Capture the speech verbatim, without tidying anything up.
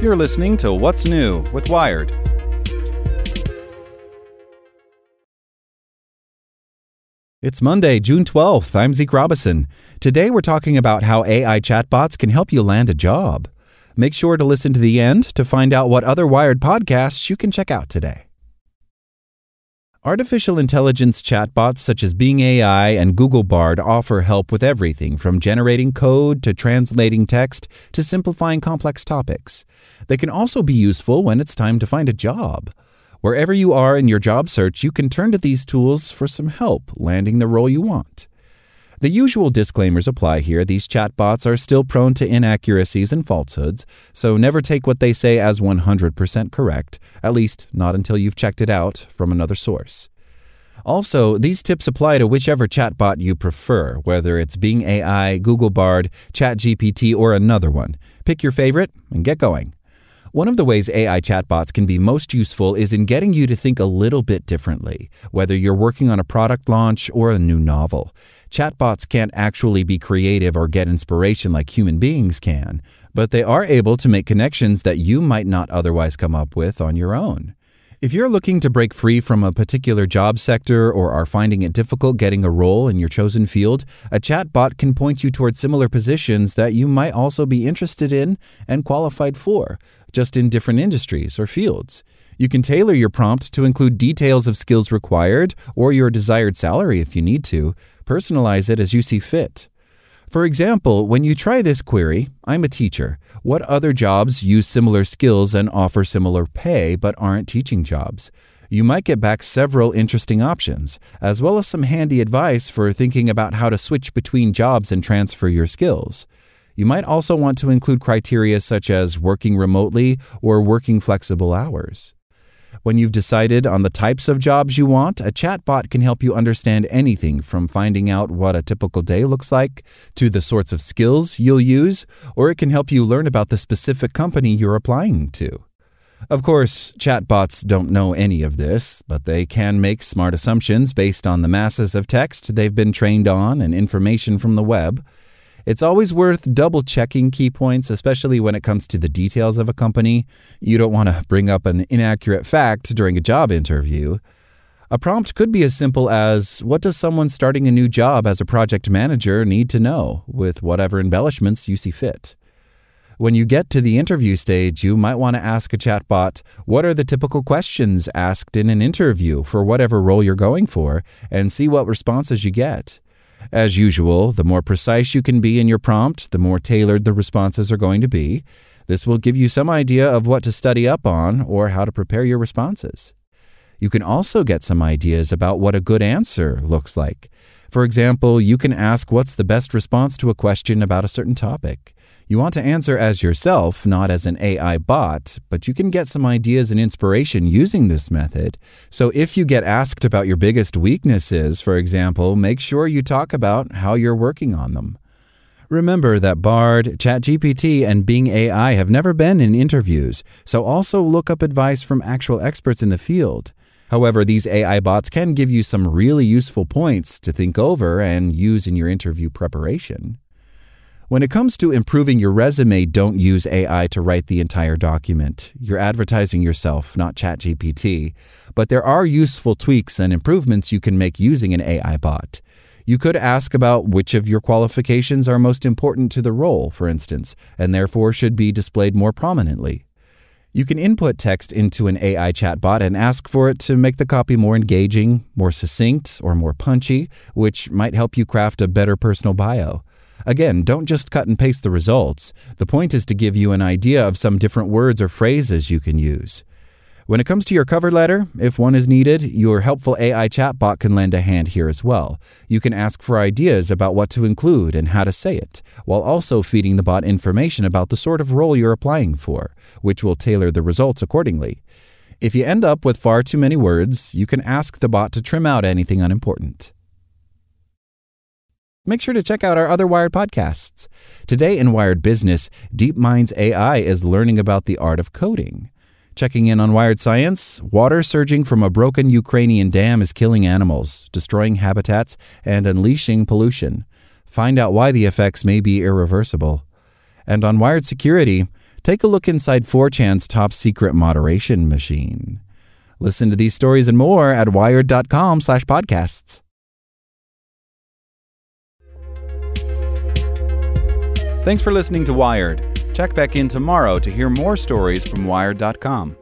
You're listening to What's New with Wired. It's Monday, June twelfth. I'm Zeke Robison. Today we're talking about how A I chatbots can help you land a job. Make sure to listen to the end to find out what other Wired podcasts you can check out today. Artificial intelligence chatbots such as Bing A I and Google Bard offer help with everything from generating code to translating text to simplifying complex topics. They can also be useful when it's time to find a job. Wherever you are in your job search, you can turn to these tools for some help landing the role you want. The usual disclaimers apply here. These chatbots are still prone to inaccuracies and falsehoods, so never take what they say as one hundred percent correct, at least not until you've checked it out from another source. Also, these tips apply to whichever chatbot you prefer, whether it's Bing A I, Google Bard, ChatGPT, or another one. Pick your favorite and get going. One of the ways A I chatbots can be most useful is in getting you to think a little bit differently, whether you're working on a product launch or a new novel. Chatbots can't actually be creative or get inspiration like human beings can, but they are able to make connections that you might not otherwise come up with on your own. If you're looking to break free from a particular job sector or are finding it difficult getting a role in your chosen field, a chatbot can point you toward similar positions that you might also be interested in and qualified for, just in different industries or fields. You can tailor your prompt to include details of skills required or your desired salary if you need to. Personalize it as you see fit. For example, when you try this query, I'm a teacher. What other jobs use similar skills and offer similar pay but aren't teaching jobs? You might get back several interesting options, as well as some handy advice for thinking about how to switch between jobs and transfer your skills. You might also want to include criteria such as working remotely or working flexible hours. When you've decided on the types of jobs you want, a chatbot can help you understand anything from finding out what a typical day looks like to the sorts of skills you'll use, or it can help you learn about the specific company you're applying to. Of course, chatbots don't know any of this, but they can make smart assumptions based on the masses of text they've been trained on and information from the web. It's always worth double-checking key points, especially when it comes to the details of a company. You don't want to bring up an inaccurate fact during a job interview. A prompt could be as simple as, what does someone starting a new job as a project manager need to know, with whatever embellishments you see fit. When you get to the interview stage, you might want to ask a chatbot, what are the typical questions asked in an interview for whatever role you're going for, and see what responses you get. As usual, the more precise you can be in your prompt, the more tailored the responses are going to be. This will give you some idea of what to study up on or how to prepare your responses. You can also get some ideas about what a good answer looks like. For example, you can ask what's the best response to a question about a certain topic. You want to answer as yourself, not as an A I bot, but you can get some ideas and inspiration using this method. So if you get asked about your biggest weaknesses, for example, make sure you talk about how you're working on them. Remember that Bard, ChatGPT, and Bing A I have never been in interviews, so also look up advice from actual experts in the field. However, these A I bots can give you some really useful points to think over and use in your interview preparation. When it comes to improving your resume, don't use A I to write the entire document. You're advertising yourself, not ChatGPT. But there are useful tweaks and improvements you can make using an A I bot. You could ask about which of your qualifications are most important to the role, for instance, and therefore should be displayed more prominently. You can input text into an A I chatbot and ask for it to make the copy more engaging, more succinct, or more punchy, which might help you craft a better personal bio. Again, don't just cut and paste the results. The point is to give you an idea of some different words or phrases you can use. When it comes to your cover letter, if one is needed, your helpful A I chatbot can lend a hand here as well. You can ask for ideas about what to include and how to say it, while also feeding the bot information about the sort of role you're applying for, which will tailor the results accordingly. If you end up with far too many words, you can ask the bot to trim out anything unimportant. Make sure to check out our other Wired podcasts. Today in Wired Business, DeepMind's A I is learning about the art of coding. Checking in on Wired Science, water surging from a broken Ukrainian dam is killing animals, destroying habitats, and unleashing pollution. Find out why the effects may be irreversible. And on Wired Security, take a look inside four chan's top secret moderation machine. Listen to these stories and more at wired.com slash podcasts. Thanks for listening to Wired. Check back in tomorrow to hear more stories from wired dot com.